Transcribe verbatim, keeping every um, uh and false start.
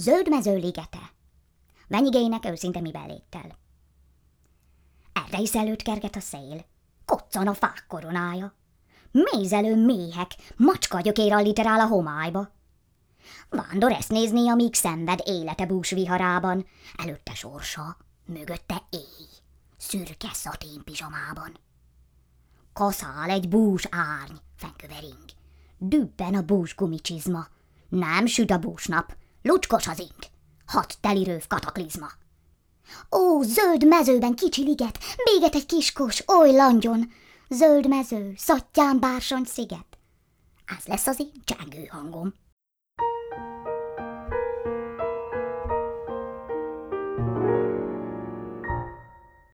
Zöldmező ligete. Venyigének őszinte miben léttel. Erre is előtt kerget a szél. Koccan a fák koronája. Mézelő méhek, macskagyökérral literál a homályba. Vándor ezt nézné, amíg szenved élete bús viharában. Előtte sorsa, mögötte éj, szürke szatén pizsamában. Kaszál egy bús árny, fenkövering. Dübben a bús gumicsizma. Nem süt a búsnap, lucskos az ink. Hat telirőv kataklizma. Ó, zöld mezőben kicsi liget, béget egy kiskos, oly langyon. Zöld mező, szattyán bársony sziget. Ez lesz az én csengő hangom.